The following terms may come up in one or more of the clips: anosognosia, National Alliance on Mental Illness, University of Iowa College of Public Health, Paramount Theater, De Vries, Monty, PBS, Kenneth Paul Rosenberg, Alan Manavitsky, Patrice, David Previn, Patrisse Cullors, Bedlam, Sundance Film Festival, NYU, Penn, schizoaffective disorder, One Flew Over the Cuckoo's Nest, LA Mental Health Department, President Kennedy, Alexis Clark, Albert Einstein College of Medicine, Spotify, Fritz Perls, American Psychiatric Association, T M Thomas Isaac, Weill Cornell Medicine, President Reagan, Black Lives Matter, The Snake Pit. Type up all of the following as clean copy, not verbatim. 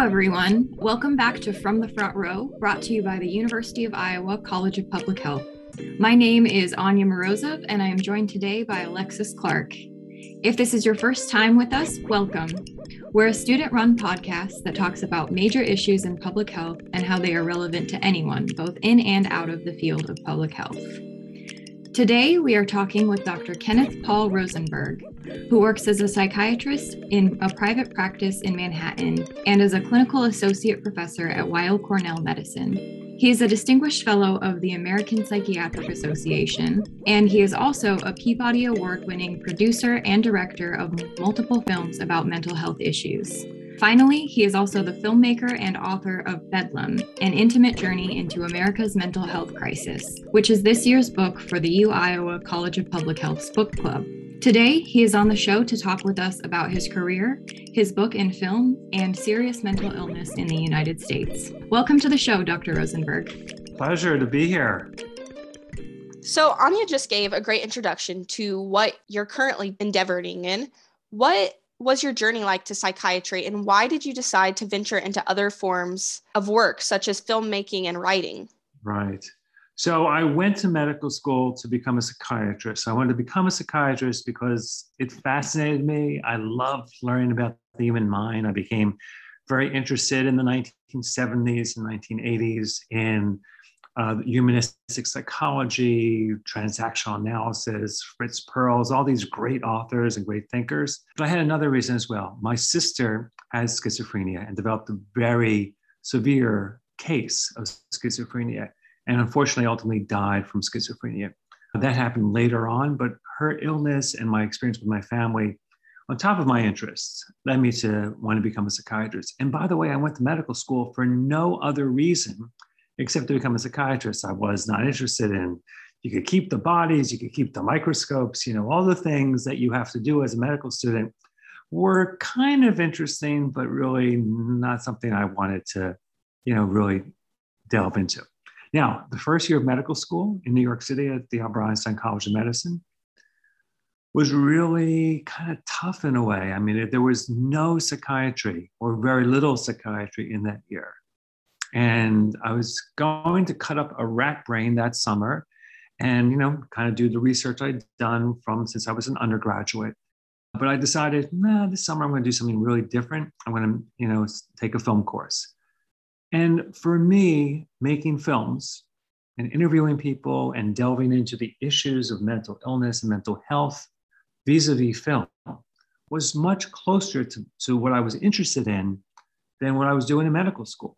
Hello, everyone. Welcome back to From the Front Row, brought to you by the University of Iowa College of Public Health. My name is Anya Morozov, and I am joined today by Alexis Clark. If this is your first time with us, welcome. We're a student-run podcast that talks about major issues in public health and how they are relevant to anyone, both in and out of the field of public health. Today, we are talking with Dr. Kenneth Paul Rosenberg, who works as a psychiatrist in a private practice in Manhattan and as a clinical associate professor at Weill Cornell Medicine. He is a distinguished fellow of the American Psychiatric Association, and he is also a Peabody Award-winning producer and director of multiple films about mental health issues. Finally, he is also the filmmaker and author of Bedlam, An Intimate Journey into America's Mental Health Crisis, which is this year's book for the UIowa College of Public Health's book club. Today, he is on the show to talk with us about his career, his book and film, and serious mental illness in the United States. Welcome to the show, Dr. Rosenberg. Pleasure to be here. So Anya just gave a great introduction to what you're currently endeavoring in. What was your journey like to psychiatry, and why did you decide to venture into other forms of work, such as filmmaking and writing? Right. So I went to medical school to become a psychiatrist. I wanted to become a psychiatrist because it fascinated me. I loved learning about the human mind. I became very interested in the 1970s and 1980s in humanistic psychology, transactional analysis, Fritz Perls, all these great authors and great thinkers. But I had another reason as well. My sister has schizophrenia and developed a very severe case of schizophrenia, and unfortunately ultimately died from schizophrenia. That happened later on, but her illness and my experience with my family, on top of my interests, led me to want to become a psychiatrist. And by the way, I went to medical school for no other reason except to become a psychiatrist. I was not interested in, you could keep the bodies, you could keep the microscopes, you know, all the things that you have to do as a medical student were kind of interesting, but really not something I wanted to, you know, really delve into. Now, the first year of medical school in New York City at the Albert Einstein College of Medicine was really kind of tough in a way. I mean, there was no psychiatry or very little psychiatry in that year. And I was going to cut up a rat brain that summer and, you know, kind of do the research I'd done from since I was an undergraduate. But I decided, this summer I'm going to do something really different. I'm going to, you know, take a film course. And for me, making films and interviewing people and delving into the issues of mental illness and mental health vis-a-vis film was much closer to what I was interested in than what I was doing in medical school.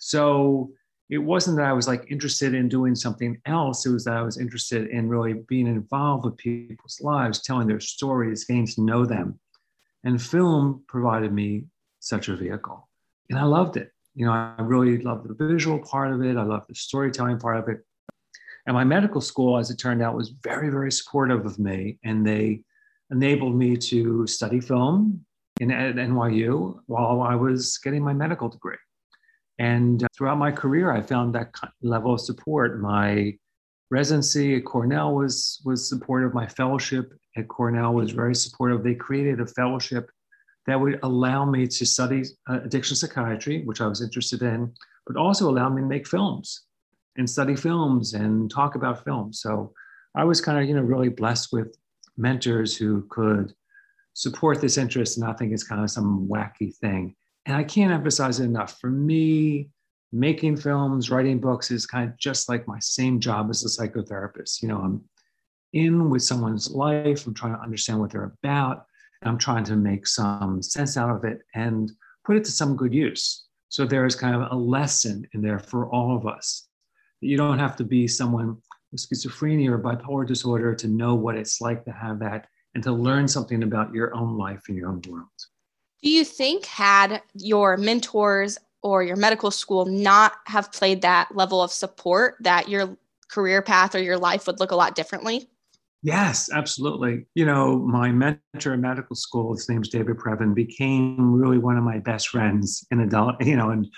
So it wasn't that I was like interested in doing something else. It was that I was interested in really being involved with people's lives, telling their stories, getting to know them. And film provided me such a vehicle. And I loved it. You know, I really loved the visual part of it. I loved the storytelling part of it. And my medical school, as it turned out, was very, very supportive of me. And they enabled me to study film at NYU while I was getting my medical degree. And throughout my career, I found that level of support. My residency at Cornell was supportive. My fellowship at Cornell was very supportive. They created a fellowship that would allow me to study addiction psychiatry, which I was interested in, but also allow me to make films and study films and talk about films. So I was kind of, you know, really blessed with mentors who could support this interest and not think it's kind of some wacky thing. And I can't emphasize it enough. For me, making films, writing books is kind of just like my same job as a psychotherapist. You know, I'm in with someone's life. I'm trying to understand what they're about. I'm trying to make some sense out of it and put it to some good use. So there is kind of a lesson in there for all of us. You don't have to be someone with schizophrenia or bipolar disorder to know what it's like to have that and to learn something about your own life and your own world. Do you think had your mentors or your medical school not have played that level of support that your career path or your life would look a lot differently? Yes, absolutely. You know, my mentor in medical school, his name's David Previn, became really one of my best friends in adult, you know, in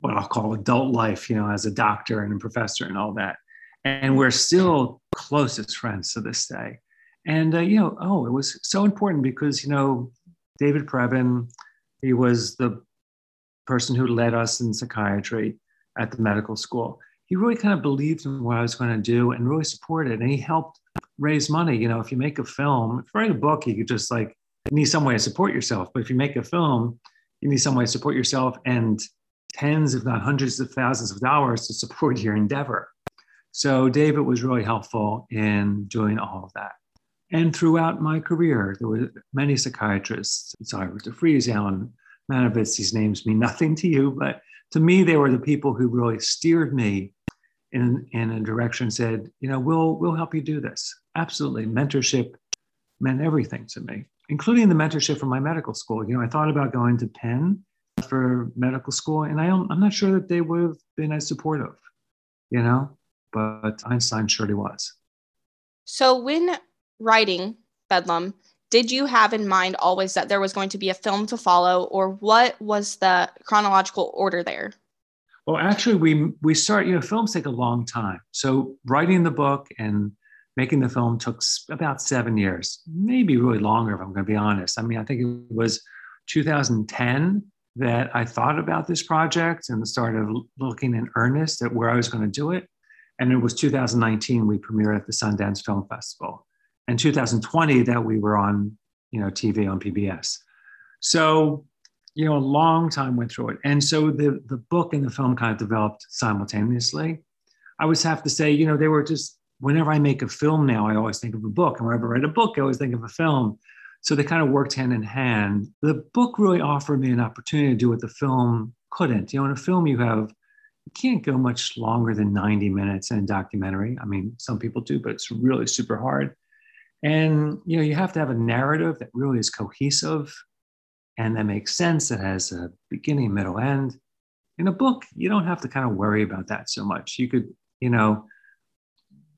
what I'll call adult life, you know, as a doctor and a professor and all that. And we're still closest friends to this day. And, you know, it was so important because, you know, David Previn, he was the person who led us in psychiatry at the medical school. He really kind of believed in what I was going to do and really supported. And he helped raise money. You know, if you make a film, if you write a book, you could just like, you need some way to support yourself. But if you make a film, you need some way to support yourself and tens, if not hundreds of thousands of dollars to support your endeavor. So David was really helpful in doing all of that. And throughout my career, there were many psychiatrists. It's Albert De Vries, Alan Manavitsky, these names mean nothing to you, but to me, they were the people who really steered me in a direction, said, you know, we'll help you do this. Absolutely. Mentorship meant everything to me, including the mentorship from my medical school. You know, I thought about going to Penn for medical school, and I'm not sure that they would have been as supportive, you know, but Einstein surely was. So when writing Bedlam, did you have in mind always that there was going to be a film to follow, or what was the chronological order there? Well, actually, we start, you know, films take a long time. So writing the book and making the film took about 7 years, maybe really longer if I'm going to be honest. I mean, I think it was 2010 that I thought about this project and started looking in earnest at where I was going to do it. And it was 2019 we premiered at the Sundance Film Festival. And 2020 that we were on, you know, TV on PBS. So, you know, a long time went through it. And so the book and the film kind of developed simultaneously. I always have to say, you know, they were just, whenever I make a film now, I always think of a book. And whenever I write a book, I always think of a film. So they kind of worked hand in hand. The book really offered me an opportunity to do what the film couldn't. You know, in a film you can't go much longer than 90 minutes in a documentary. I mean, some people do, but it's really super hard. And, you know, you have to have a narrative that really is cohesive and that makes sense. It has a beginning, middle, end. In a book, you don't have to kind of worry about that so much. You could, you know,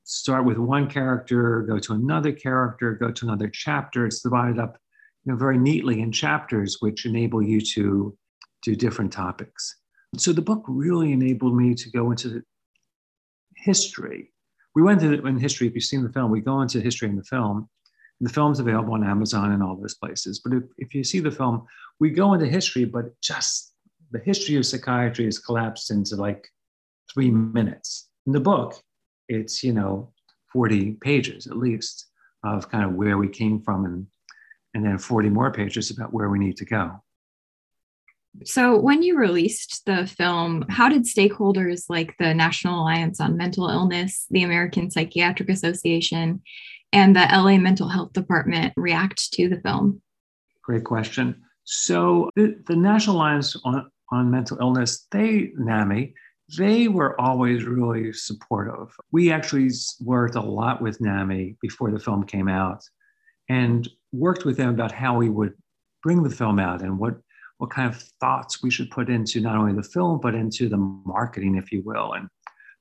start with one character, go to another character, go to another chapter. It's divided up, you know, very neatly in chapters, which enable you to do different topics. So the book really enabled me to go into the history. We went in history, if you've seen the film, we go into history in the film. And the film's available on Amazon and all those places. But if you see the film, we go into history, but just the history of psychiatry is collapsed into like 3 minutes. In the book, it's, you know, 40 pages at least of kind of where we came from and then 40 more pages about where we need to go. So when you released the film, how did stakeholders like the National Alliance on Mental Illness, the American Psychiatric Association, and the LA Mental Health Department react to the film? Great question. So the National Alliance on Mental Illness, NAMI, they were always really supportive. We actually worked a lot with NAMI before the film came out and worked with them about how we would bring the film out and what kind of thoughts we should put into not only the film, but into the marketing, if you will, and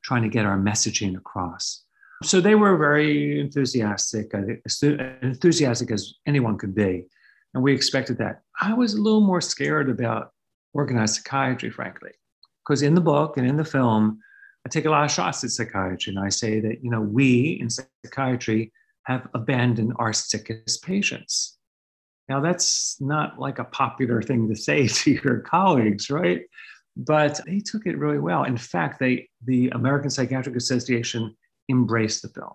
trying to get our messaging across. So they were very enthusiastic as anyone could be. And we expected that. I was a little more scared about organized psychiatry, frankly, because in the book and in the film, I take a lot of shots at psychiatry. And I say that, you know, we in psychiatry have abandoned our sickest patients. Now, that's not like a popular thing to say to your colleagues, right? But they took it really well. In fact, the American Psychiatric Association embraced the film.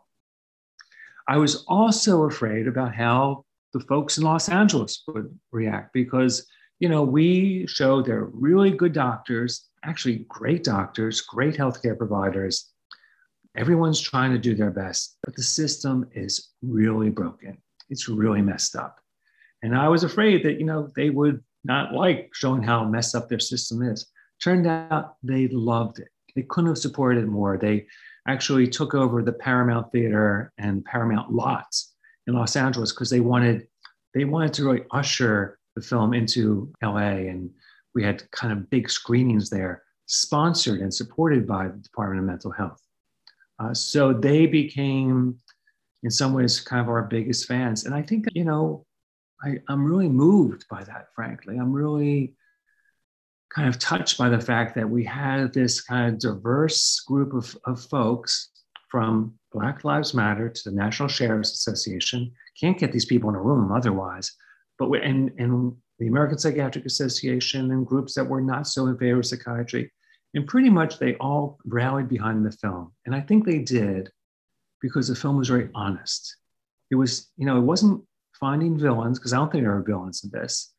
I was also afraid about how the folks in Los Angeles would react because, you know, we show they're really good doctors, actually great doctors, great healthcare providers. Everyone's trying to do their best, but the system is really broken. It's really messed up. And I was afraid that, you know, they would not like showing how messed up their system is. Turned out they loved it. They couldn't have supported it more. They actually took over the Paramount Theater and Paramount lots in Los Angeles because they wanted to really usher the film into LA. And we had kind of big screenings there, sponsored and supported by the Department of Mental Health. So they became, in some ways, kind of our biggest fans. And I think, you know, I'm really moved by that, frankly. I'm really kind of touched by the fact that we had this kind of diverse group of folks from Black Lives Matter to the National Sheriff's Association. Can't get these people in a room otherwise. But we, and the American Psychiatric Association, and groups that were not so in favor of psychiatry. And pretty much they all rallied behind the film. And I think they did because the film was very honest. It was, you know, it wasn't finding villains, because I don't think there are villains in this,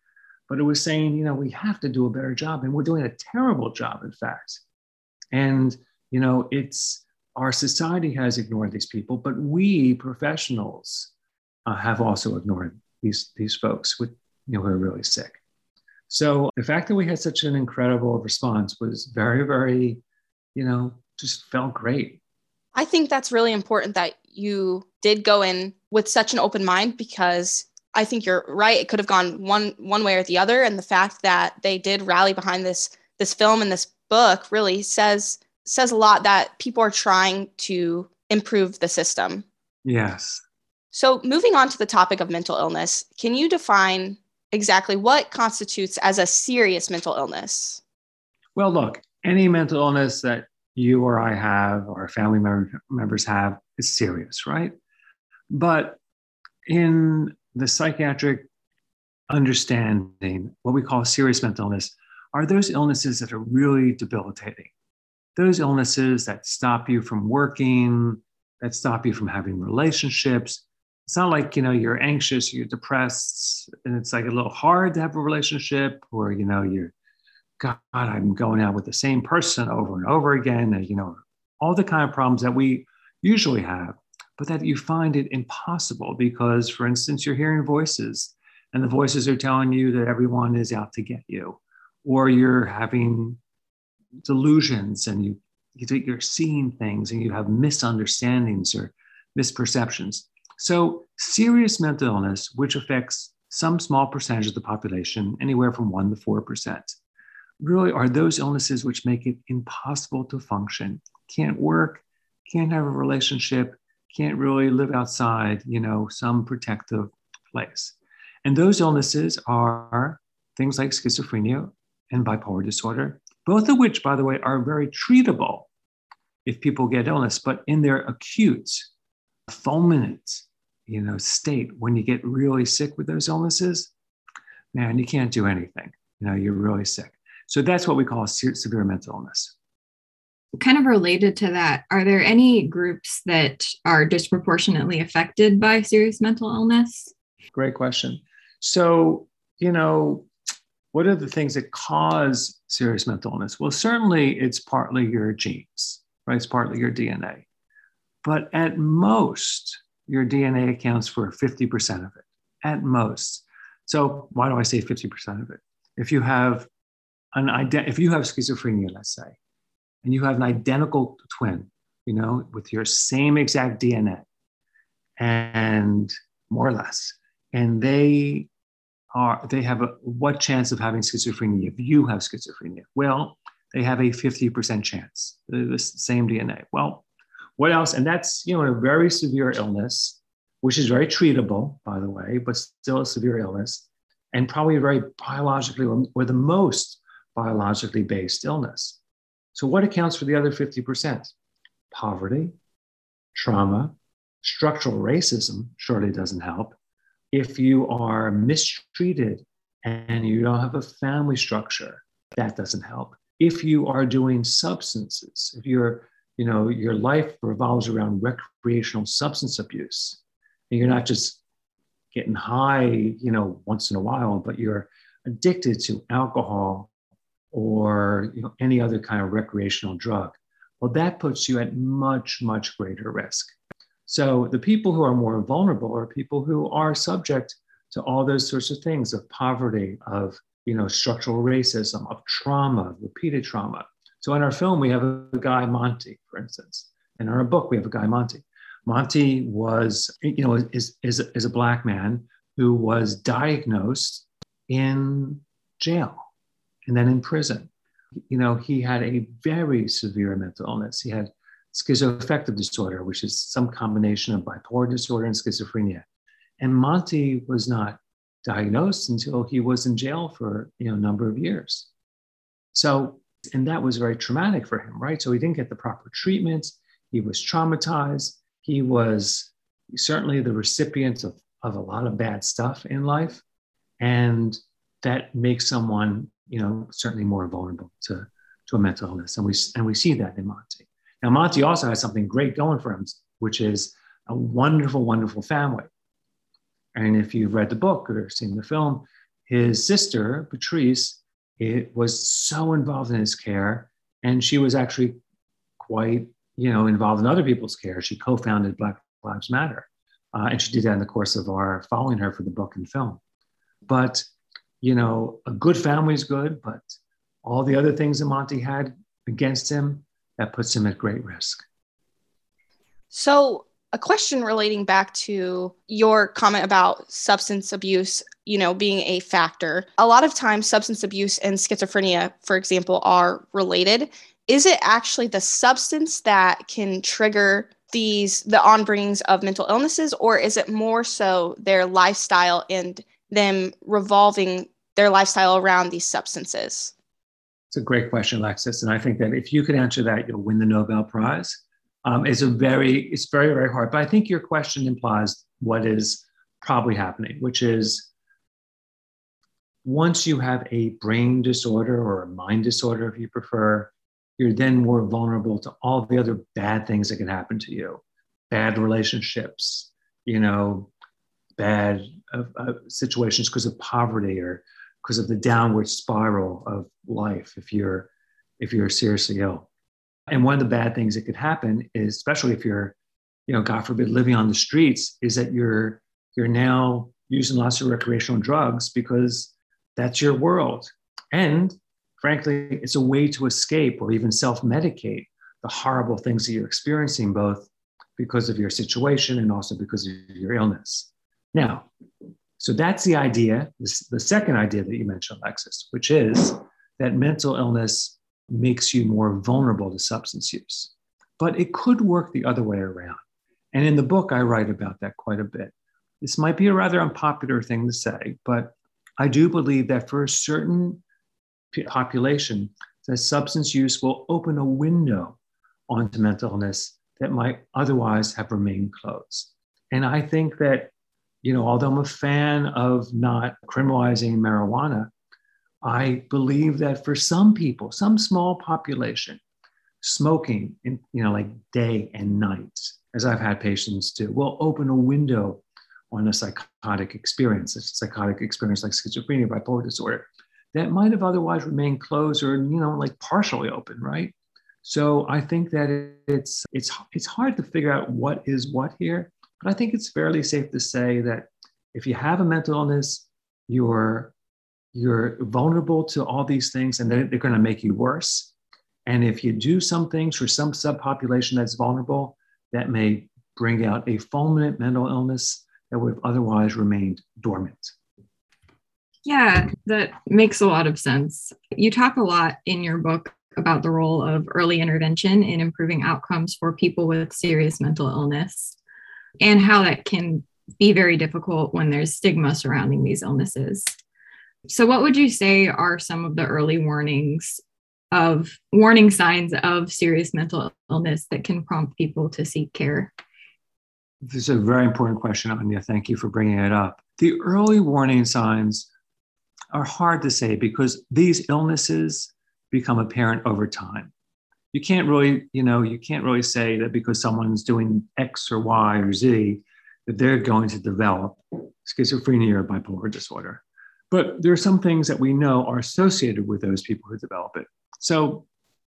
but it was saying, you know, we have to do a better job, and we're doing a terrible job, in fact. And, you know, it's, our society has ignored these people, but we professionals have also ignored these folks with, you know, who are really sick. So the fact that we had such an incredible response was very, very, you know, just felt great. I think that's really important that you did go in with such an open mind, because I think you're right. It could have gone one way or the other. And the fact that they did rally behind this film and this book really says a lot that people are trying to improve the system. Yes. So moving on to the topic of mental illness, can you define exactly what constitutes as a serious mental illness? Well, look, any mental illness that you or I have or family members have is serious, right? But in the psychiatric understanding, what we call serious mental illness are those illnesses that are really debilitating. Those illnesses that stop you from working, that stop you from having relationships. It's not like, you know, you're anxious, you're depressed, and it's like a little hard to have a relationship, or, you know, you're, God, I'm going out with the same person over and over again, and, you know, all the kind of problems that we usually have, but that you find it impossible because, for instance, you're hearing voices, and the voices are telling you that everyone is out to get you, or you're having delusions, and you're seeing things, and you have misunderstandings or misperceptions. So serious mental illness, which affects some small percentage of the population, anywhere from 1% to 4%, really are those illnesses which make it impossible to function. Can't work, can't have a relationship, can't really live outside, you know, some protective place. And those illnesses are things like schizophrenia and bipolar disorder, both of which, by the way, are very treatable if people get illness, but in their acute, fulminant, you know, state, when you get really sick with those illnesses, man, you can't do anything. You know, you're really sick. So that's what we call severe mental illness. Kind of related to that, are there any groups that are disproportionately affected by serious mental illness? Great question. So, you know, what are the things that cause serious mental illness? Well, certainly it's partly your genes, right? It's partly your DNA. But at most, your DNA accounts for 50% of it, at most. So why do I say 50% of it? If you have if you have schizophrenia, let's say, and you have an identical twin, you know, with your same exact DNA, and more or less, and they have what chance of having schizophrenia if you have schizophrenia? Well, they have a 50% chance, the same DNA. Well, what else? And that's, you know, a very severe illness, which is very treatable, by the way, but still a severe illness, and probably a very biologically or the most biologically based illness. So what accounts for the other 50%? Poverty, trauma, structural racism surely doesn't help. If you are mistreated and you don't have a family structure, that doesn't help. If you are doing substances, if you're, you know, your life revolves around recreational substance abuse, and you're not just getting high, you know, once in a while, but you're addicted to alcohol or, you know, any other kind of recreational drug, well, that puts you at much, much greater risk. So the people who are more vulnerable are people who are subject to all those sorts of things, of poverty, of, you know, structural racism, of trauma, repeated trauma. So in our film, we have a guy, Monty, for instance. In our book, we have a guy, Monty. Monty was, you know, is a Black man who was diagnosed in jail and then in prison. You know, he had a very severe mental illness. He had schizoaffective disorder, which is some combination of bipolar disorder and schizophrenia. And Monty was not diagnosed until he was in jail for, you know, a number of years. So, and that was very traumatic for him, right? So he didn't get the proper treatment. He was traumatized. He was certainly the recipient of a lot of bad stuff in life. And that makes someone, you know, certainly more vulnerable to a mental illness. And we see that in Monty. Now, Monty also has something great going for him, which is a wonderful, wonderful family. And if you've read the book or seen the film, his sister, Patrice, it was so involved in his care. And she was actually quite, you know, involved in other people's care. She co-founded Black Lives Matter. And she did that in the course of our following her for the book and film. But, you know, a good family is good, but all the other things that Monty had against him, that puts him at great risk. So a question relating back to your comment about substance abuse, you know, being a factor. A lot of times substance abuse and schizophrenia, for example, are related. Is it actually the substance that can trigger the onbringings of mental illnesses, or is it more so their lifestyle and them revolving their lifestyle around these substances? It's a great question, Alexis. And I think that if you could answer that, you'll win the Nobel Prize. It's very, very hard. But I think your question implies what is probably happening, which is once you have a brain disorder or a mind disorder, if you prefer, you're then more vulnerable to all the other bad things that can happen to you. Bad relationships, you know, bad situations because of poverty or because of the downward spiral of life if you're seriously ill. And one of the bad things that could happen is, especially if you're, you know, God forbid, living on the streets, is that you're now using lots of recreational drugs because that's your world. And frankly, it's a way to escape or even self-medicate the horrible things that you're experiencing, both because of your situation and also because of your illness. Now, so that's the idea, the second idea that you mentioned, Alexis, which is that mental illness makes you more vulnerable to substance use. But it could work the other way around. And in the book, I write about that quite a bit. This might be a rather unpopular thing to say, but I do believe that for a certain population, that substance use will open a window onto mental illness that might otherwise have remained closed. And I think that, you know, although I'm a fan of not criminalizing marijuana, I believe that for some people, some small population, smoking, in, you know, like day and night, as I've had patients do, will open a window on a psychotic experience like schizophrenia, bipolar disorder, that might have otherwise remained closed or, you know, like partially open, right? So I think that it's hard to figure out what is what here, but I think it's fairly safe to say that if you have a mental illness, you're vulnerable to all these things and they're going to make you worse. And if you do some things for some subpopulation that's vulnerable, that may bring out a fulminant mental illness that would have otherwise remained dormant. Yeah, that makes a lot of sense. You talk a lot in your book about the role of early intervention in improving outcomes for people with serious mental illness and how that can be very difficult when there's stigma surrounding these illnesses. So what would you say are some of the early warning signs of serious mental illness that can prompt people to seek care? This is a very important question, Anya. Thank you for bringing it up. The early warning signs are hard to say because these illnesses become apparent over time. You can't really say that because someone's doing X or Y or Z that they're going to develop schizophrenia or bipolar disorder. But there are some things that we know are associated with those people who develop it. So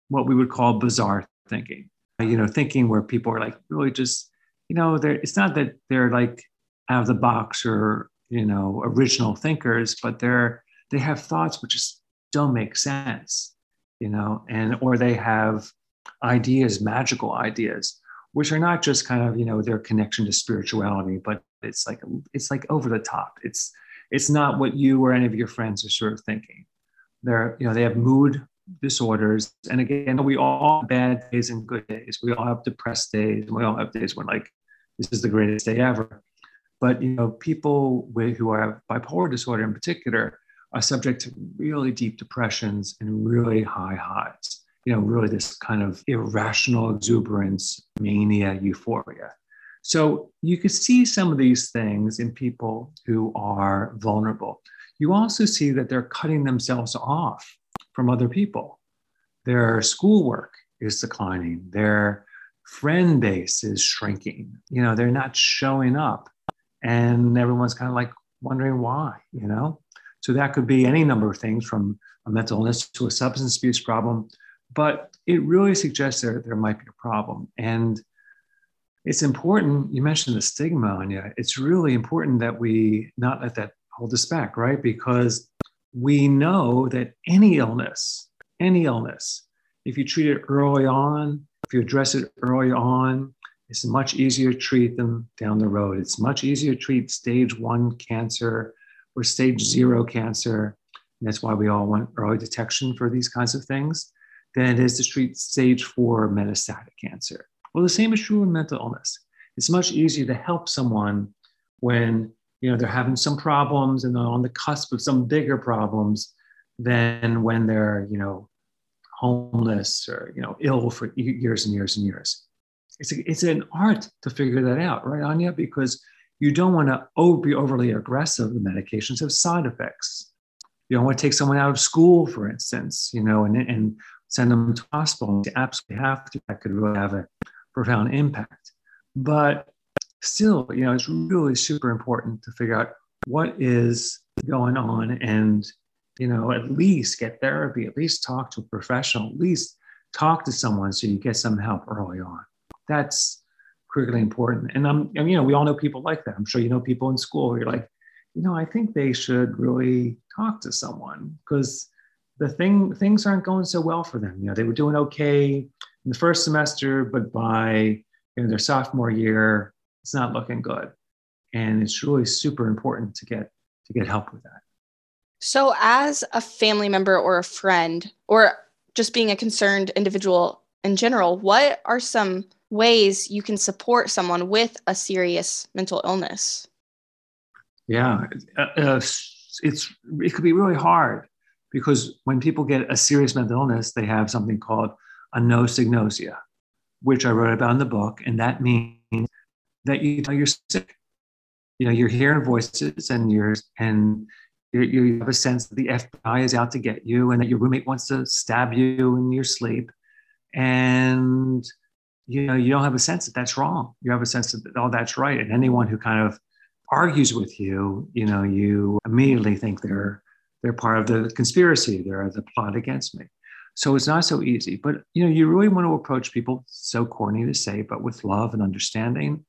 what we would call bizarre thinking, you know, thinking where people are like really just, you know, it's not that they're like out of the box or, you know, original thinkers, but they have thoughts which just don't make sense, you know, and or they have ideas, magical ideas, which are not just kind of, you know, their connection to spirituality, but it's like over the top. It's not what you or any of your friends are sort of thinking. They're, you know, they have mood disorders, and again, we all have bad days and good days. We all have depressed days, and we all have days when like this is the greatest day ever. But, you know, people who have bipolar disorder in particular are subject to really deep depressions and really high highs, you know, really this kind of irrational exuberance, mania, euphoria. So you can see some of these things in people who are vulnerable. You also see that they're cutting themselves off from other people. Their schoolwork is declining. Their friend base is shrinking. You know, they're not showing up. And everyone's kind of like wondering why, you know? So that could be any number of things, from a mental illness to a substance abuse problem. But it really suggests there might be a problem. And it's important, you mentioned the stigma, Anya. It's really important that we not let that hold us back, right? Because we know that any illness, if you treat it early on, if you address it early on, it's much easier to treat them down the road. It's much easier to treat stage 1 cancer or stage 0 cancer. And that's why we all want early detection for these kinds of things, than it is to treat stage 4 metastatic cancer. Well, the same is true in mental illness. It's much easier to help someone when, you know, they're having some problems and they're on the cusp of some bigger problems than when they're, you know, homeless or, you know, ill for years and years and years. It's an art to figure that out, right, Anya? Because you don't want to be overly aggressive. The medications have side effects. You don't want to take someone out of school, for instance, you know, and send them to hospital. You absolutely have to. That could really have a profound impact. But still, you know, it's really super important to figure out what is going on and, you know, at least get therapy, at least talk to a professional, at least talk to someone so you get some help early on. That's critically important. And you know, we all know people like that. I'm sure you know people in school where you're like, you know, I think they should really talk to someone because things aren't going so well for them. You know, they were doing okay in the first semester, but by, you know, their sophomore year, it's not looking good. And it's really super important to get help with that. So as a family member or a friend, or just being a concerned individual in general, what are some ways you can support someone with a serious mental illness? Yeah, it could be really hard because when people get a serious mental illness, they have something called anosognosia, which I wrote about in the book. And that means that you know you're sick. You know, you're hearing voices and you have a sense that the FBI is out to get you and that your roommate wants to stab you in your sleep. And, you know, you don't have a sense that that's wrong. You have a sense that, oh, that's right. And anyone who kind of argues with you, you know, you immediately think they're part of the conspiracy. They're the plot against me. So it's not so easy. But, you know, you really want to approach people, so corny to say, but with love and understanding.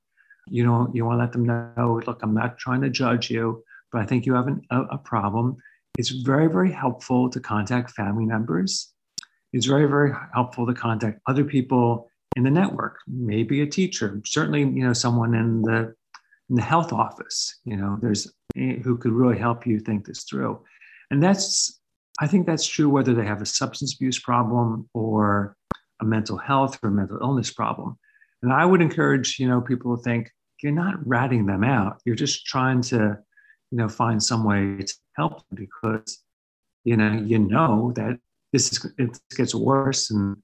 You know, you want to let them know, look, I'm not trying to judge you, but I think you have a problem. It's very, very helpful to contact family members. It's very, very helpful to contact other people in the network, maybe a teacher, certainly, you know, someone in the health office, you know, who could really help you think this through. And I think that's true whether they have a substance abuse problem or a mental health or mental illness problem. And I would encourage, you know, people to think you're not ratting them out. You're just trying to, you know, find some way to help them because, you know that it gets worse, and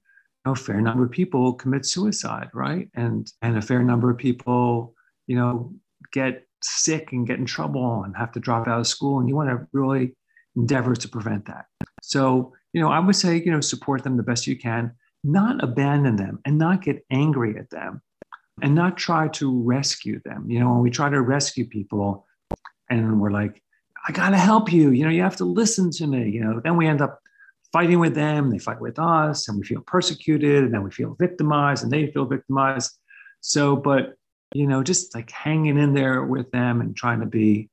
a fair number of people commit suicide, right? And a fair number of people, you know, get sick and get in trouble and have to drop out of school. And you want to really endeavor to prevent that. So, you know, I would say, you know, support them the best you can, not abandon them, and not get angry at them, and not try to rescue them. You know, when we try to rescue people, and we're like, I gotta help you. You know, you have to listen to me. You know, then we end up fighting with them, they fight with us, and we feel persecuted, and then we feel victimized, and they feel victimized. So, but, you know, just like hanging in there with them and trying to be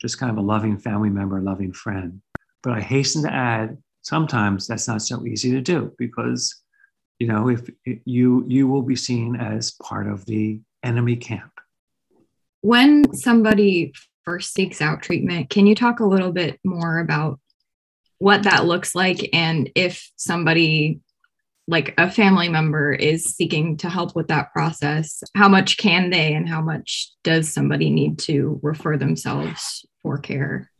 just kind of a loving family member, a loving friend. But I hasten to add, sometimes that's not so easy to do because, you know, if you will be seen as part of the enemy camp. When somebody first seeks out treatment, can you talk a little bit more about what that looks like, and if somebody like a family member is seeking to help with that process, how much can they and how much does somebody need to refer themselves for care?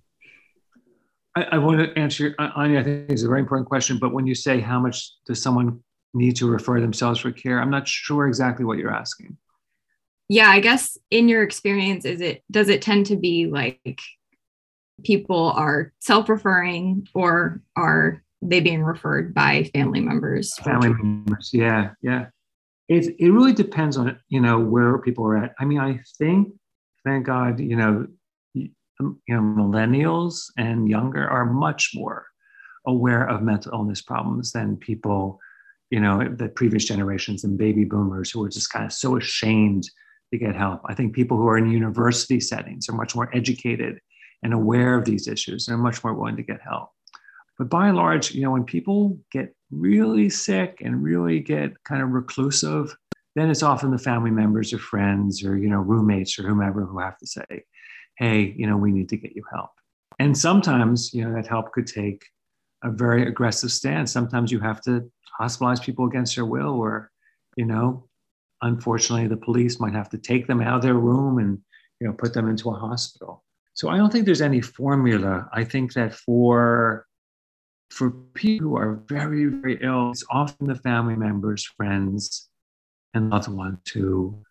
I want to answer, Anya, I think it's a very important question, but when you say how much does someone need to refer themselves for care, I'm not sure exactly what you're asking. yeah, I guess in your experience, does it tend to be like people are self-referring, or are they being referred by family members? Family members, yeah. It really depends on, where people are at. I mean, I think, thank God, millennials and younger are much more aware of mental illness problems than people, the previous generations and baby boomers who are just kind of so ashamed to get help. I think people who are in university settings are much more educated and aware of these issues and are much more willing to get help. But by and large, when people get really sick and really get kind of reclusive, then it's often the family members or friends or, roommates or whomever who have to say, hey, we need to get you help. And sometimes, that help could take a very aggressive stance. Sometimes you have to hospitalize people against their will, or, unfortunately, the police might have to take them out of their room and, put them into a hospital. So I don't think there's any formula. I think that for people who are very, very ill, it's often the family members, friends, and loved ones who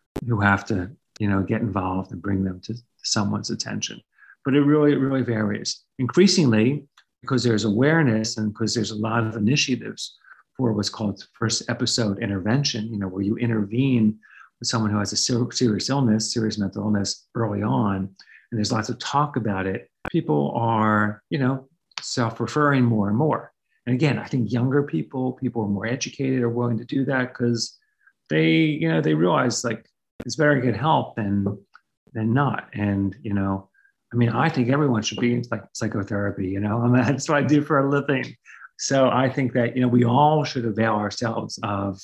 have to, get involved and bring them to someone's attention. But it really varies. Increasingly, because there's awareness and because there's a lot of initiatives for what's called first episode intervention, where you intervene with someone who has a serious mental illness early on, and there's lots of talk about it, people are, self-referring more and more. And again, I think younger people who are more educated are willing to do that because they realize like it's better to get help than not. And, I mean, I think everyone should be in psychotherapy, and that's what I do for a living. So I think that, we all should avail ourselves of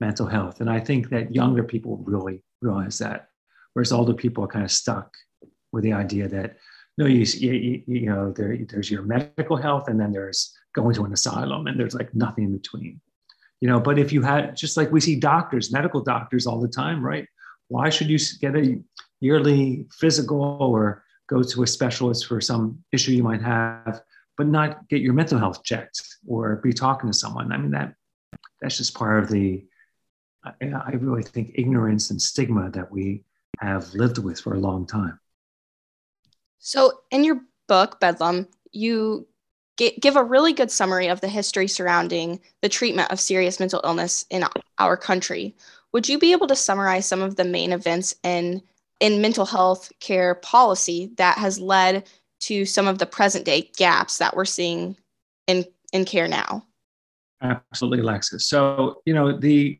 mental health. And I think that younger people really realize that, whereas older people are kind of stuck with the idea that, no, there's your medical health, and then there's going to an asylum, and there's like nothing in between. But if you had, just like we see doctors, medical doctors all the time, right? Why should you get a yearly physical or go to a specialist for some issue you might have, but not get your mental health checked or be talking to someone? I mean, that's just part of I really think, ignorance and stigma that we have lived with for a long time. So in your book, Bedlam, you give a really good summary of the history surrounding the treatment of serious mental illness in our country. Would you be able to summarize some of the main events in mental health care policy that has led to some of the present day gaps that we're seeing in care now? Absolutely, Alexis. So, the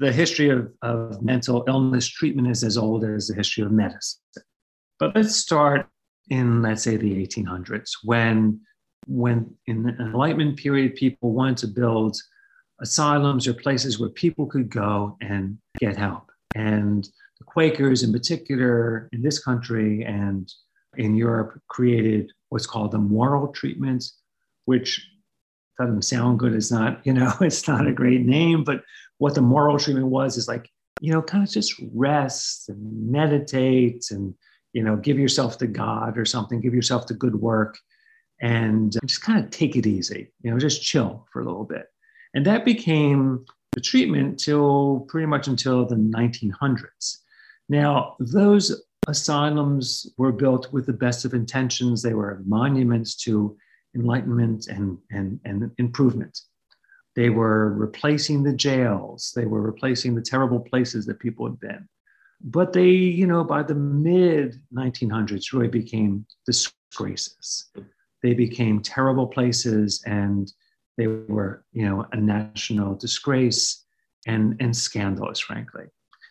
history of mental illness treatment is as old as the history of medicine. But let's start in, let's say, the 1800s, when in the Enlightenment period, people wanted to build asylums or places where people could go and get help. And the Quakers in particular in this country and in Europe created what's called the moral treatment, which doesn't sound good. It's not, it's not a great name, but what the moral treatment was is like, kind of just rest and meditate and, give yourself to God or something, give yourself to good work, and just kind of take it easy, just chill for a little bit. And that became the treatment until the 1900s. Now, those asylums were built with the best of intentions. They were monuments to enlightenment and improvement. They were replacing the jails. They were replacing the terrible places that people had been. But they, by the mid-1900s, really became disgraces. They became terrible places, and they were, a national disgrace and scandalous, frankly.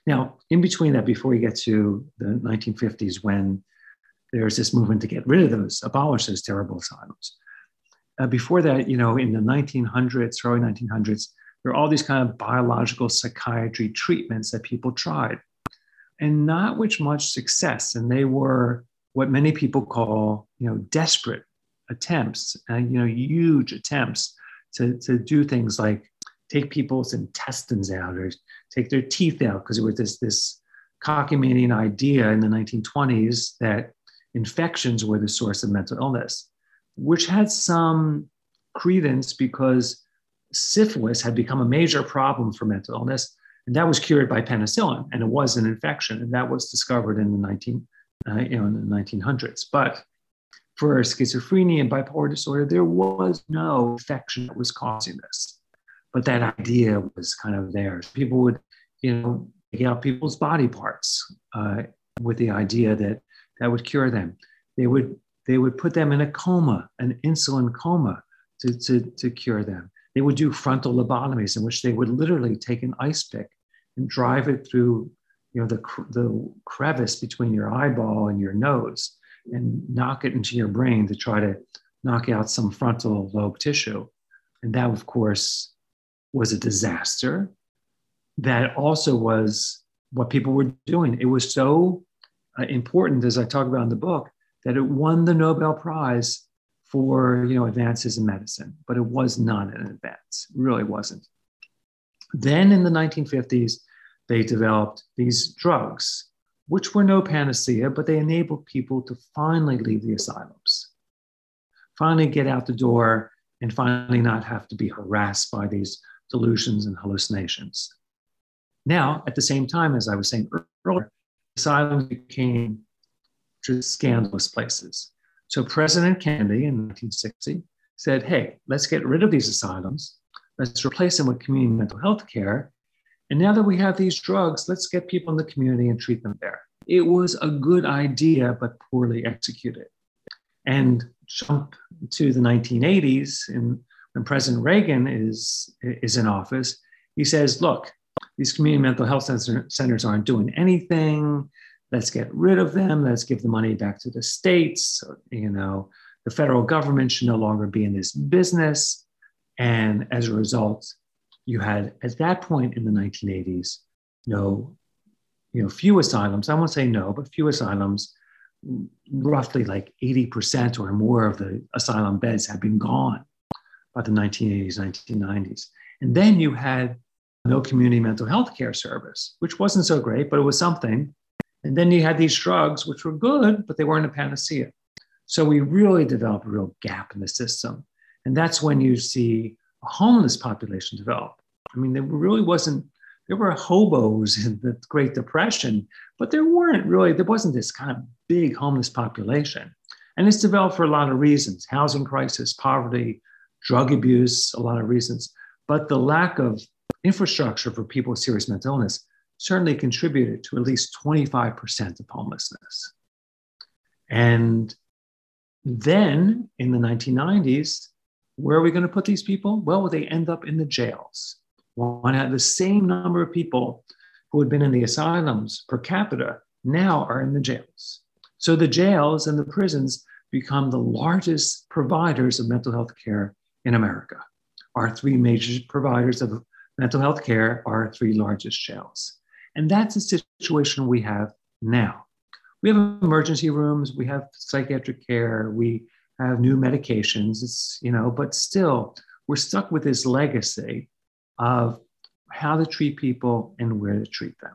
Now, in between that, before we get to the 1950s, when there's this movement to get rid of those, abolish those terrible asylums. Before that, in the 1900s, early 1900s, there were all these kind of biological psychiatry treatments that people tried, and not with much success. And they were what many people call, desperate attempts, and, huge attempts to do things like take people's intestines out or take their teeth out, because it was this cockamamie idea in the 1920s that infections were the source of mental illness, which had some credence because syphilis had become a major problem for mental illness. And that was cured by penicillin, and it was an infection, and that was discovered in the 1900s. But for schizophrenia and bipolar disorder, there was no infection that was causing this. But that idea was kind of there. People would, take out people's body parts with the idea that that would cure them. They would put them in a coma, an insulin coma, to cure them. They would do frontal lobotomies in which they would literally take an ice pick and drive it through, the crevice between your eyeball and your nose, and knock it into your brain to try to knock out some frontal lobe tissue. And that, of course, was a disaster. That also was what people were doing. It was so important, as I talk about in the book, that it won the Nobel Prize for advances in medicine, but it was not an advance, it really wasn't. Then in the 1950s, they developed these drugs, which were no panacea, but they enabled people to finally leave the asylums, finally get out the door, and finally not have to be harassed by these delusions and hallucinations. Now, at the same time, as I was saying earlier, asylums became scandalous places. So President Kennedy in 1960 said, hey, let's get rid of these asylums. Let's replace them with community mental health care. And now that we have these drugs, let's get people in the community and treat them there. It was a good idea, but poorly executed. And jump to the 1980s, and when President Reagan is in office, he says, look, these community mental health centers aren't doing anything. Let's get rid of them. Let's give the money back to the states. The federal government should no longer be in this business. And as a result, you had, at that point in the 1980s, few asylums. I won't say no, but few asylums, roughly like 80% or more of the asylum beds had been gone by the 1980s, 1990s. And then you had no community mental health care service, which wasn't so great, but it was something. And then you had these drugs, which were good, but they weren't a panacea. So we really developed a real gap in the system. And that's when you see a homeless population develop. I mean, there were hobos in the Great Depression, but there wasn't this kind of big homeless population. And it's developed for a lot of reasons: housing crisis, poverty, drug abuse, a lot of reasons. But the lack of infrastructure for people with serious mental illness certainly contributed to at least 25% of homelessness. And then in the 1990s, where are we going to put these people? Well, they end up in the jails. One out of the same number of people who had been in the asylums per capita now are in the jails. So the jails and the prisons become the largest providers of mental health care in America. Our three major providers of mental health care are our three largest jails. And that's the situation we have now. We have emergency rooms, we have psychiatric care, we have new medications, but still we're stuck with this legacy of how to treat people and where to treat them.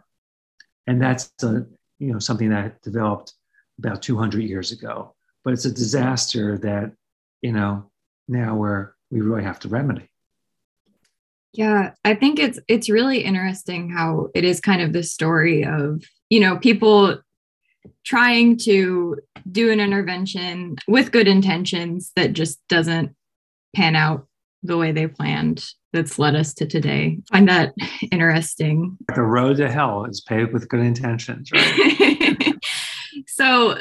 And that's something that developed about 200 years ago, but it's a disaster that, now we really have to remedy. Yeah, I think it's really interesting how it is kind of the story of, people trying to do an intervention with good intentions that just doesn't pan out the way they planned, that's led us to today. I find that interesting. The road to hell is paved with good intentions, right? So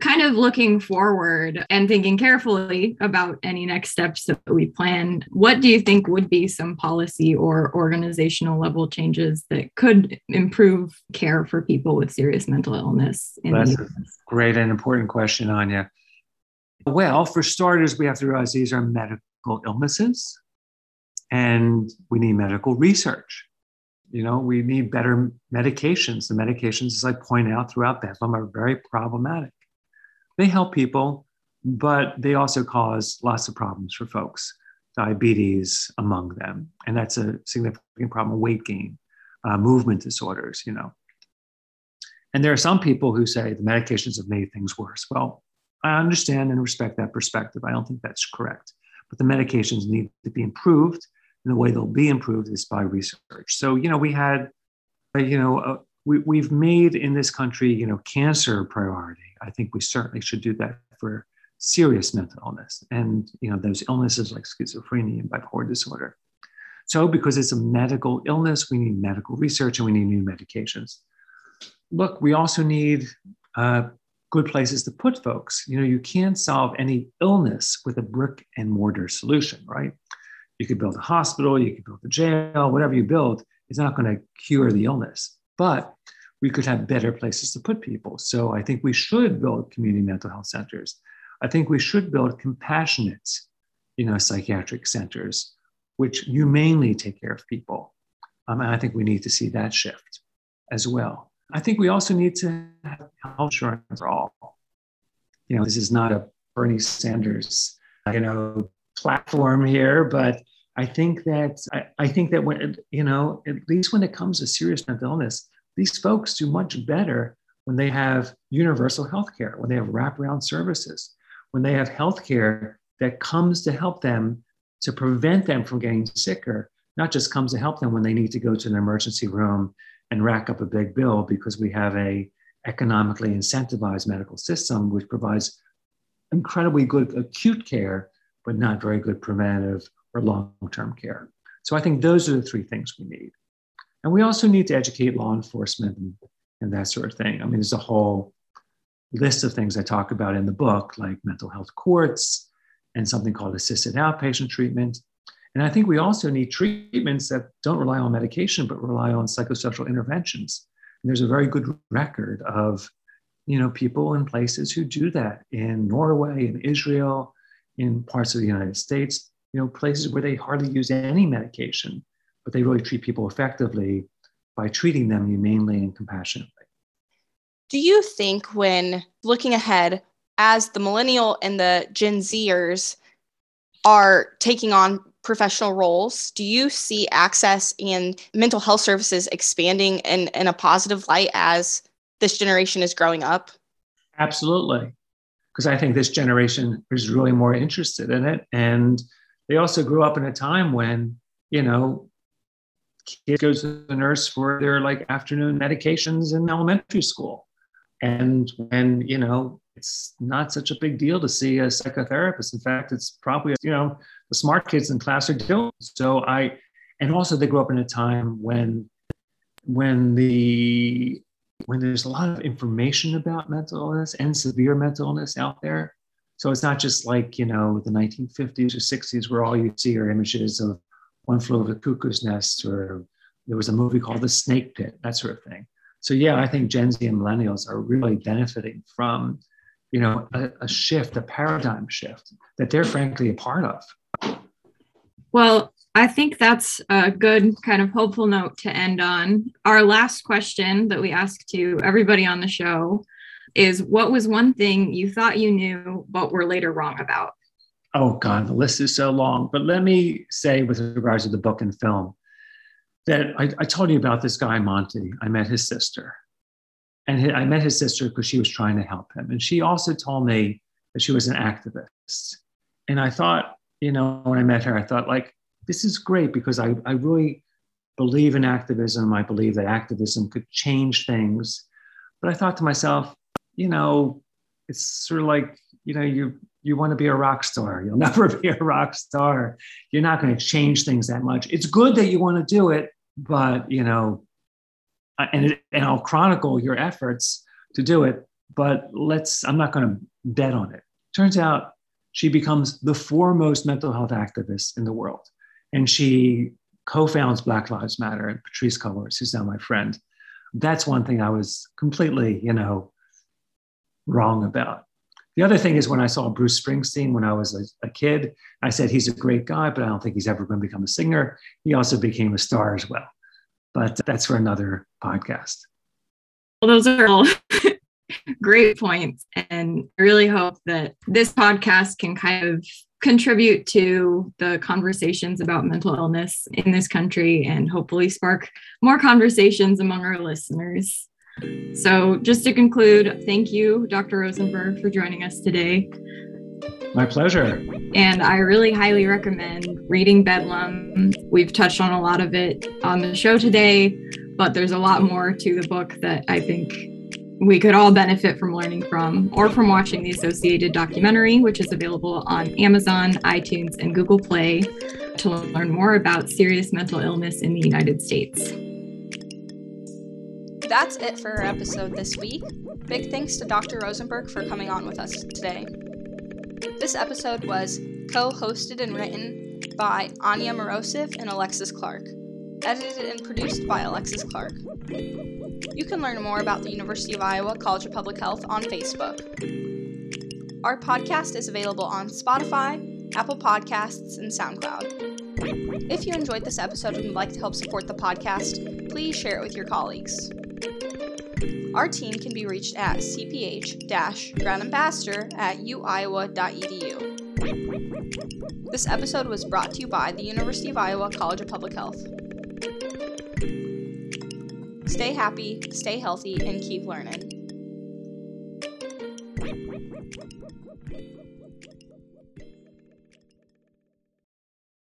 kind of looking forward and thinking carefully about any next steps that we plan, what do you think would be some policy or organizational level changes that could improve care for people with serious mental illness? That's a great and important question, Anya. Well, for starters, we have to realize these are medical illnesses and we need medical research. We need better medications. The medications, as I point out throughout Bedlam, are very problematic. They help people, but they also cause lots of problems for folks, diabetes among them. And that's a significant problem, weight gain, movement disorders, And there are some people who say the medications have made things worse. Well, I understand and respect that perspective. I don't think that's correct. But the medications need to be improved. And the way they'll be improved is by research. So, we had you know, we've made in this country, you know, cancer a priority. I think we certainly should do that for serious mental illness and, you know, those illnesses like schizophrenia and bipolar disorder. So because it's a medical illness, we need medical research and we need new medications. Look, we also need good places to put folks. You know, you can't solve any illness with a brick and mortar solution, right? You could build a hospital, you could build a jail, whatever you build, it's not going to cure the illness, but we could have better places to put people. So I think we should build community mental health centers. I think we should build compassionate, you know, psychiatric centers, which humanely take care of people. And I think we need to see that shift as well. I think we also need to have health insurance for all. You know, this is not a Bernie Sanders, you know, platform here, but I think that when, you know, at least when it comes to serious mental illness, these folks do much better when they have universal health care, when they have wraparound services, when they have health care that comes to help them, to prevent them from getting sicker, not just comes to help them when they need to go to an emergency room and rack up a big bill because we have a economically incentivized medical system which provides incredibly good acute care, but not very good preventative or long-term care. So I think those are the three things we need. And we also need to educate law enforcement and that sort of thing. I mean, there's a whole list of things I talk about in the book, like mental health courts and something called assisted outpatient treatment. And I think we also need treatments that don't rely on medication, but rely on psychosocial interventions. And there's a very good record of, you know, people and places who do that in Norway, in Israel, in parts of the United States, you know, places where they hardly use any medication, but they really treat people effectively by treating them humanely and compassionately. Do you think, when looking ahead as the millennial and the Gen Zers are taking on professional roles, do you see access and mental health services expanding in a positive light as this generation is growing up? Absolutely. Because I think this generation is really more interested in it. And they also grew up in a time when, you know, kids go to the nurse for their like afternoon medications in elementary school. And when, you know, it's not such a big deal to see a psychotherapist. In fact, it's probably, you know, the smart kids in class are doing. So and also they grew up in a time when there's a lot of information about mental illness and severe mental illness out there. So it's not just like, you know, the 1950s or 60s where all you see are images of One Flew Over the Cuckoo's Nest, or there was a movie called The Snake Pit, that sort of thing. So yeah, I think Gen Z and millennials are really benefiting from, you know, a shift, a paradigm shift that they're frankly a part of. Well, I think that's a good kind of hopeful note to end on. Our last question that we ask to everybody on the show is, what was one thing you thought you knew but were later wrong about? Oh God, the list is so long. But let me say, with regards to the book and film, that I told you about this guy, Monty. I met his sister. And I met his sister because she was trying to help him. And she also told me that she was an activist. And I thought, you know, when I met her, I thought, like, this is great, because I really believe in activism. I believe that activism could change things. But I thought to myself, you know, it's sort of like, you know, you want to be a rock star. You'll never be a rock star. You're not going to change things that much. It's good that you want to do it, but, you know, and I'll chronicle your efforts to do it, but I'm not going to bet on it. Turns out she becomes the foremost mental health activist in the world. And she co-founds Black Lives Matter, and Patrisse Cullors, who's now my friend. That's one thing I was completely, you know, wrong about. The other thing is, when I saw Bruce Springsteen when I was a kid, I said, he's a great guy, but I don't think he's ever going to become a singer. He also became a star as well. But that's for another podcast. Well, those are all great points. And I really hope that this podcast can kind of contribute to the conversations about mental illness in this country, and hopefully spark more conversations among our listeners. So just to conclude, thank you, Dr. Rosenberg, for joining us today. My pleasure. And I really highly recommend reading Bedlam. We've touched on a lot of it on the show today, but there's a lot more to the book that I think we could all benefit from learning from, or from watching the associated documentary, which is available on Amazon, iTunes, and Google Play, to learn more about serious mental illness in the United States. That's it for our episode this week. Big thanks to Dr. Rosenberg for coming on with us today. This episode was co-hosted and written by Anya Morozov and Alexis Clark, edited and produced by Alexis Clark. You can learn more about the University of Iowa College of Public Health on Facebook. Our podcast is available on Spotify, Apple Podcasts, and SoundCloud. If you enjoyed this episode and would like to help support the podcast, please share it with your colleagues. Our team can be reached at cph-groundambassador@uiowa.edu. This episode was brought to you by the University of Iowa College of Public Health. Stay happy, stay healthy, and keep learning.